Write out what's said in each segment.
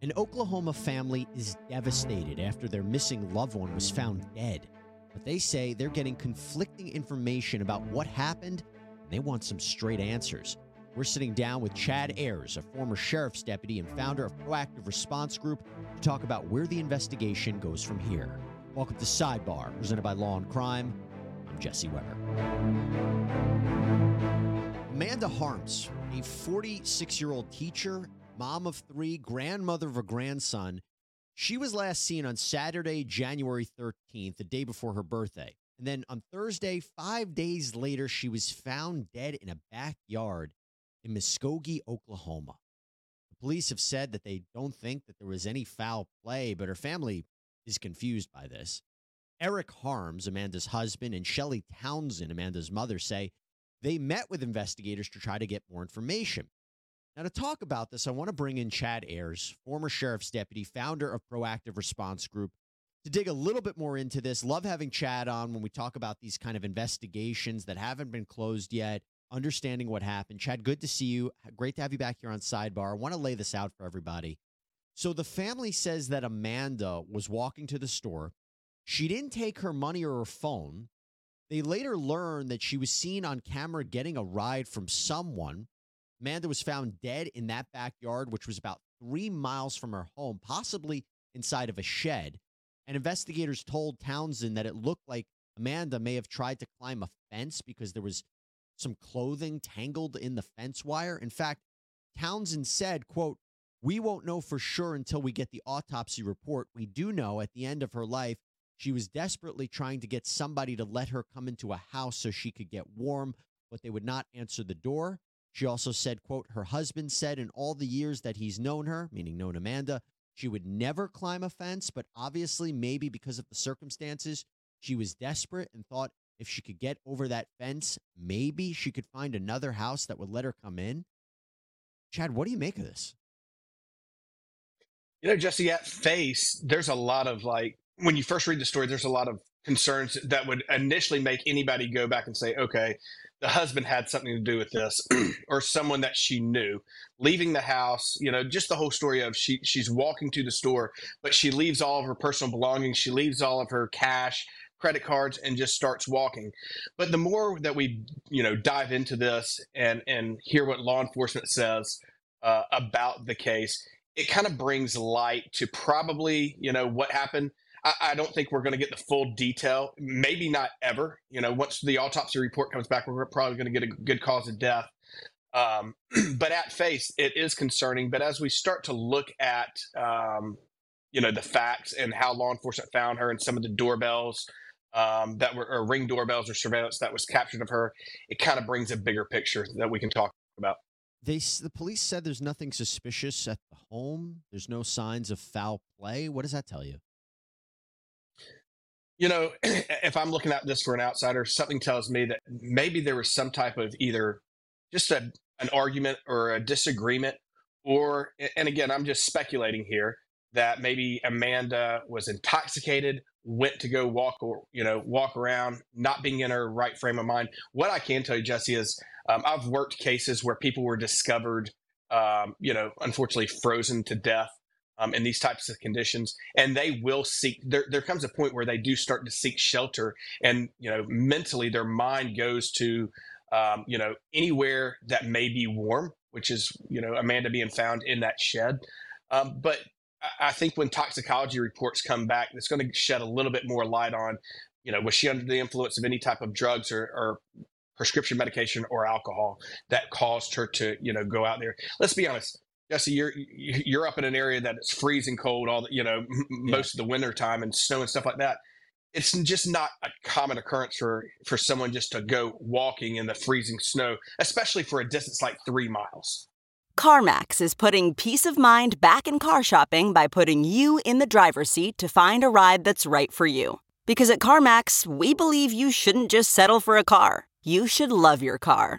An Oklahoma family is devastated after their missing loved one was found dead. But they say they're getting conflicting information about what happened, and they want some straight answers. We're sitting down with Chad Ayers, a former sheriff's deputy and founder of Proactive Response Group, to talk about where the investigation goes from here. Welcome to Sidebar, presented by Law and Crime. I'm Jesse Weber. Amanda Harms, a 46-year-old teacher, mom of three, grandmother of a grandson. She was last seen on Saturday, January 13th, the day before her birthday. And then on Thursday, 5 days later, she was found dead in a backyard in Muskogee, Oklahoma. The police have said that they don't think that there was any foul play, but her family is confused by this. Eric Harms, Amanda's husband, and Shelly Townsend, Amanda's mother, say they met with investigators to try to get more information. Now, to talk about this, I want to bring in Chad Ayers, former sheriff's deputy, founder of Proactive Response Group, to dig a little bit more into this. Love having Chad on when we talk about these kind of investigations that haven't been closed yet, understanding what happened. Chad, good to see you. Great to have you back here on Sidebar. I want to lay this out for everybody. So the family says that Amanda was walking to the store. She didn't take her money or her phone. They later learned that she was seen on camera getting a ride from someone. Amanda was found dead in that backyard, which was about 3 miles from her home, possibly inside of a shed. And investigators told Townsend that it looked like Amanda may have tried to climb a fence because there was some clothing tangled in the fence wire. In fact, Townsend said, quote, "We won't know for sure until we get the autopsy report. We do know at the end of her life, she was desperately trying to get somebody to let her come into a house so she could get warm, but they would not answer the door." She also said, quote, "Her husband said in all the years that he's known her," meaning known Amanda, "she would never climb a fence, but obviously maybe because of the circumstances, she was desperate and thought if she could get over that fence, maybe she could find another house that would let her come in." Chad, what do you make of this? You know, Jesse, at face, there's a lot of, like, when you first read the story, there's a lot of concerns that would initially make anybody go back and say, okay, the husband had something to do with this or someone that she knew leaving the house, you know, just the whole story of she's walking to the store, but she leaves all of her personal belongings. She leaves all of her cash, credit cards, and just starts walking. But the more that we, you know, dive into this and hear what law enforcement says about the case, it kind of brings light to probably, you know, what happened. I don't think we're going to get the full detail, maybe not ever. You know, once the autopsy report comes back, we're probably going to get a good cause of death. But at face, it is concerning. But as we start to look at, you know, the facts and how law enforcement found her and some of the doorbells that were or ring doorbells or surveillance that was captured of her, it kind of brings a bigger picture that we can talk about. The police said there's nothing suspicious at the home. There's no signs of foul play. What does that tell you? You know, if I'm looking at this for an outsider, something tells me that maybe there was some type of either just an argument or a disagreement, or, and again, I'm just speculating here, that maybe Amanda was intoxicated, went to go walk around, not being in her right frame of mind. What I can tell you, Jesse, is I've worked cases where people were discovered, you know, unfortunately frozen to death. In these types of conditions, and they will seek, there comes a point where they do start to seek shelter, and, you know, mentally their mind goes to, you know, anywhere that may be warm, which is, you know, Amanda being found in that shed. But I think when toxicology reports come back, it's going to shed a little bit more light on, you know, was she under the influence of any type of drugs or prescription medication or alcohol that caused her to, you know, go out there. Let's be honest. Jesse, you're up in an area that it's freezing cold all the, you know, most of the winter time and snow and stuff like that. It's just not a common occurrence for someone just to go walking in the freezing snow, especially for a distance like 3 miles. CarMax is putting peace of mind back in car shopping by putting you in the driver's seat to find a ride that's right for you. Because at CarMax, we believe you shouldn't just settle for a car. You should love your car.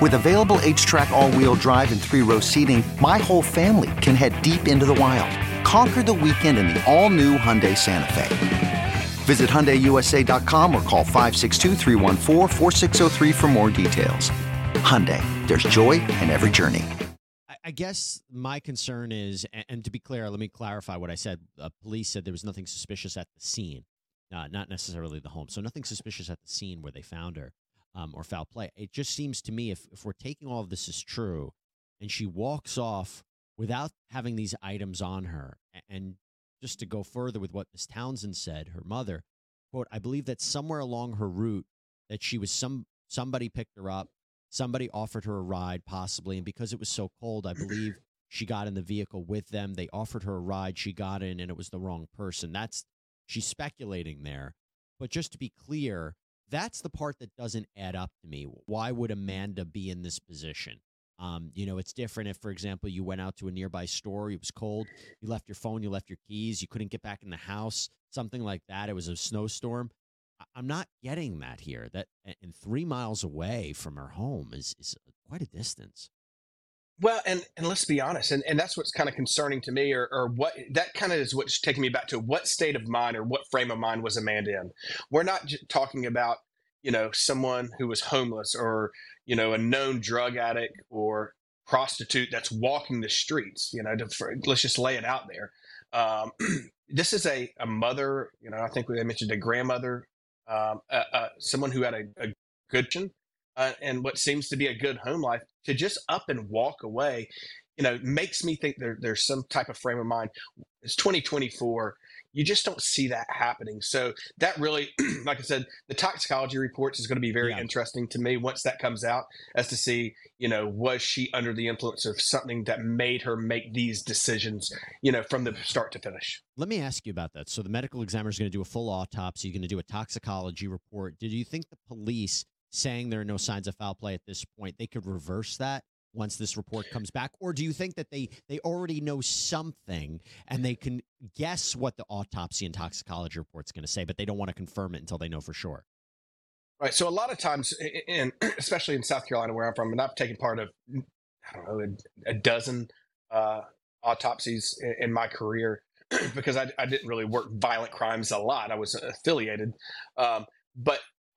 With available H-Track all-wheel drive and three-row seating, my whole family can head deep into the wild. Conquer the weekend in the all-new Hyundai Santa Fe. Visit HyundaiUSA.com or call 562-314-4603 for more details. Hyundai, there's joy in every journey. I guess my concern is, and to be clear, let me clarify what I said. Police said there was nothing suspicious at the scene, not necessarily the home. So nothing suspicious at the scene where they found her or foul play. It just seems to me if we're taking all of this as true and she walks off without having these items on her, and just to go further with what Ms. Townsend said, her mother, quote, I believe that somewhere along her route that she was somebody picked her up. Somebody offered her a ride, possibly, and because it was so cold, I believe she got in the vehicle with them. They offered her a ride. She got in, and it was the wrong person. She's speculating there. But just to be clear, that's the part that doesn't add up to me. Why would Amanda be in this position? It's different if, for example, you went out to a nearby store, it was cold, you left your phone, you left your keys, you couldn't get back in the house, something like that. It was a snowstorm. I'm not getting that here. That and 3 miles away from her home is quite a distance. Well, and let's be honest, and that's what's kind of concerning to me, or what that kind of is what's taking me back to what state of mind or what frame of mind was Amanda in. We're not talking about someone who was homeless or a known drug addict or prostitute that's walking the streets. Let's just lay it out there. This is a mother. I think they mentioned a grandmother. Someone who had a good and what seems to be a good home life to just up and walk away, makes me think there's some type of frame of mind. It's 2024. You just don't see that happening. So that really, like I said, the toxicology reports is going to be very interesting to me once that comes out, as to see, was she under the influence of something that made her make these decisions, from the start to finish? Let me ask you about that. So the medical examiner is going to do a full autopsy. You're going to do a toxicology report. Did you think the police saying there are no signs of foul play at this point, they could reverse that once this report comes back? Or do you think that they already know something and they can guess what the autopsy and toxicology report's going to say, but they don't want to confirm it until they know for sure? Right. So a lot of times, especially in South Carolina where I'm from, and I've taken part of, a dozen autopsies in my career because I didn't really work violent crimes a lot. I was affiliated. But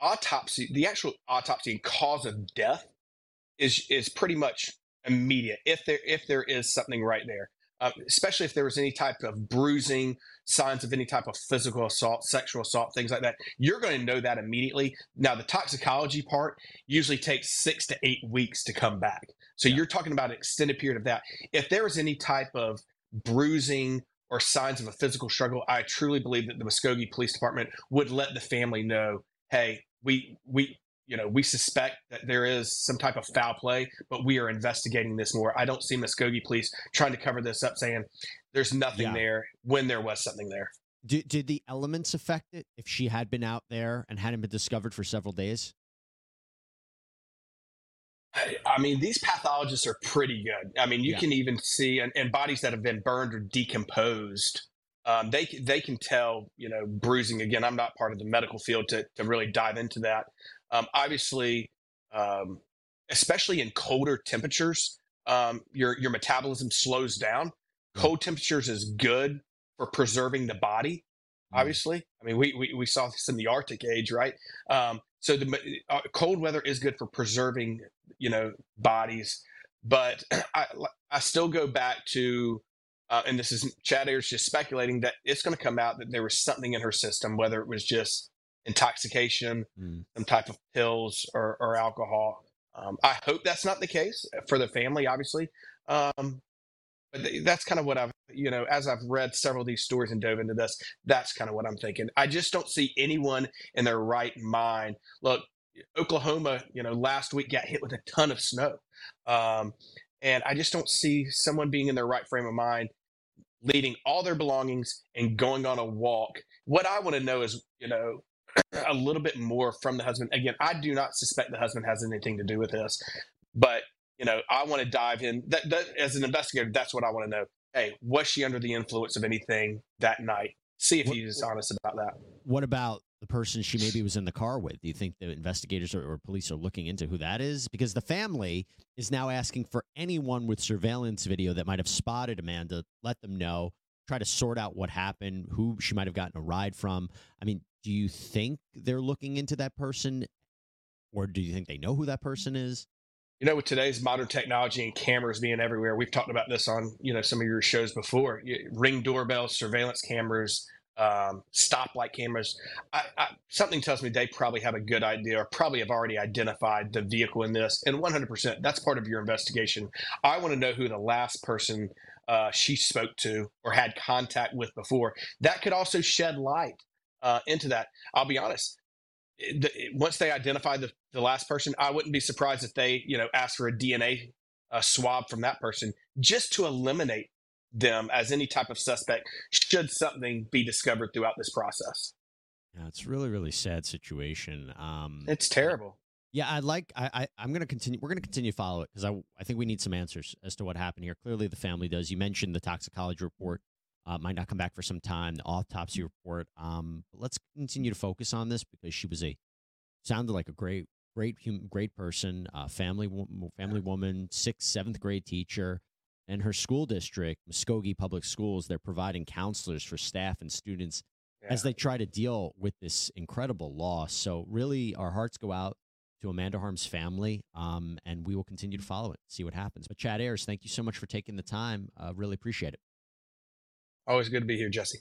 autopsy, the actual autopsy and cause of death, is pretty much immediate if there is something right there, especially if there was any type of bruising, signs of any type of physical assault, sexual assault, things like that. You're going to know that immediately. Now, the toxicology part usually takes 6 to 8 weeks to come back. So you're talking about an extended period of that. If there was any type of bruising or signs of a physical struggle, I truly believe that the Muskogee Police Department would let the family know, hey, we suspect that there is some type of foul play, but we are investigating this more. I don't see Muskogee police trying to cover this up saying there's nothing there when there was something there. Did the elements affect it if she had been out there and hadn't been discovered for several days? I mean, these pathologists are pretty good. I mean, you can even see and bodies that have been burned or decomposed. They can tell, bruising. Again, I'm not part of the medical field to really dive into that. Obviously, especially in colder temperatures, your metabolism slows down. Cold temperatures is good for preserving the body, obviously. I mean, we saw this in the Arctic age, right? So the cold weather is good for preserving, bodies. But I still go back to, and this is Chad Ayers just speculating, that it's going to come out that there was something in her system, whether it was just intoxication, some type of pills or alcohol. I hope that's not the case for the family, obviously. That's kind of what I've, you know, as I've read several of these stories and dove into this, that's kind of what I'm thinking. I just don't see anyone in their right mind. Look, Oklahoma, you know, last week got hit with a ton of snow. And I just don't see someone being in their right frame of mind, leaving all their belongings and going on a walk. What I want to know is, you know, a little bit more from the husband. Again, I do not suspect the husband has anything to do with this, but you know, I want to dive in. That, as an investigator, that's what I want to know. Hey, was she under the influence of anything that night? See if he's honest about that. What about the person she maybe was in the car with? Do you think the investigators or police are looking into who that is? Because the family is now asking for anyone with surveillance video that might have spotted Amanda, let them know, try to sort out what happened, who she might have gotten a ride from. I mean, do you think they're looking into that person, or do you think they know who that person is? You know, with today's modern technology and cameras being everywhere, we've talked about this on, you know, some of your shows before. Ring doorbells, surveillance cameras, stoplight cameras. Something tells me they probably have a good idea, or probably have already identified the vehicle in this. And 100%, that's part of your investigation. I want to know who the last person she spoke to or had contact with before. That could also shed light into that. I'll be honest. Once they identify the last person, I wouldn't be surprised if they, you know, ask for a DNA swab from that person just to eliminate them as any type of suspect should something be discovered throughout this process. Yeah, it's really, really sad situation. It's terrible. Yeah, I'm going to continue. We're going to continue to follow it because I think we need some answers as to what happened here. Clearly, the family does. You mentioned the toxicology report. Might not come back for some time, the autopsy report. But let's continue to focus on this because she was sounded like a great person, family woman, 6th, 7th grade teacher. And her school district, Muskogee Public Schools, they're providing counselors for staff and students as they try to deal with this incredible loss. So really, our hearts go out to Amanda Harms' family, and we will continue to follow it, see what happens. But Chad Ayers, thank you so much for taking the time. Really appreciate it. Always good to be here, Jesse.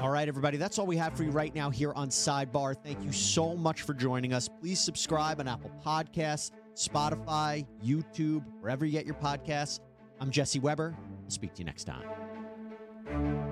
All right, everybody, that's all we have for you right now here on Sidebar. Thank you so much for joining us. Please subscribe on Apple Podcasts, Spotify, YouTube, wherever you get your podcasts. I'm Jesse Weber. I'll speak to you next time.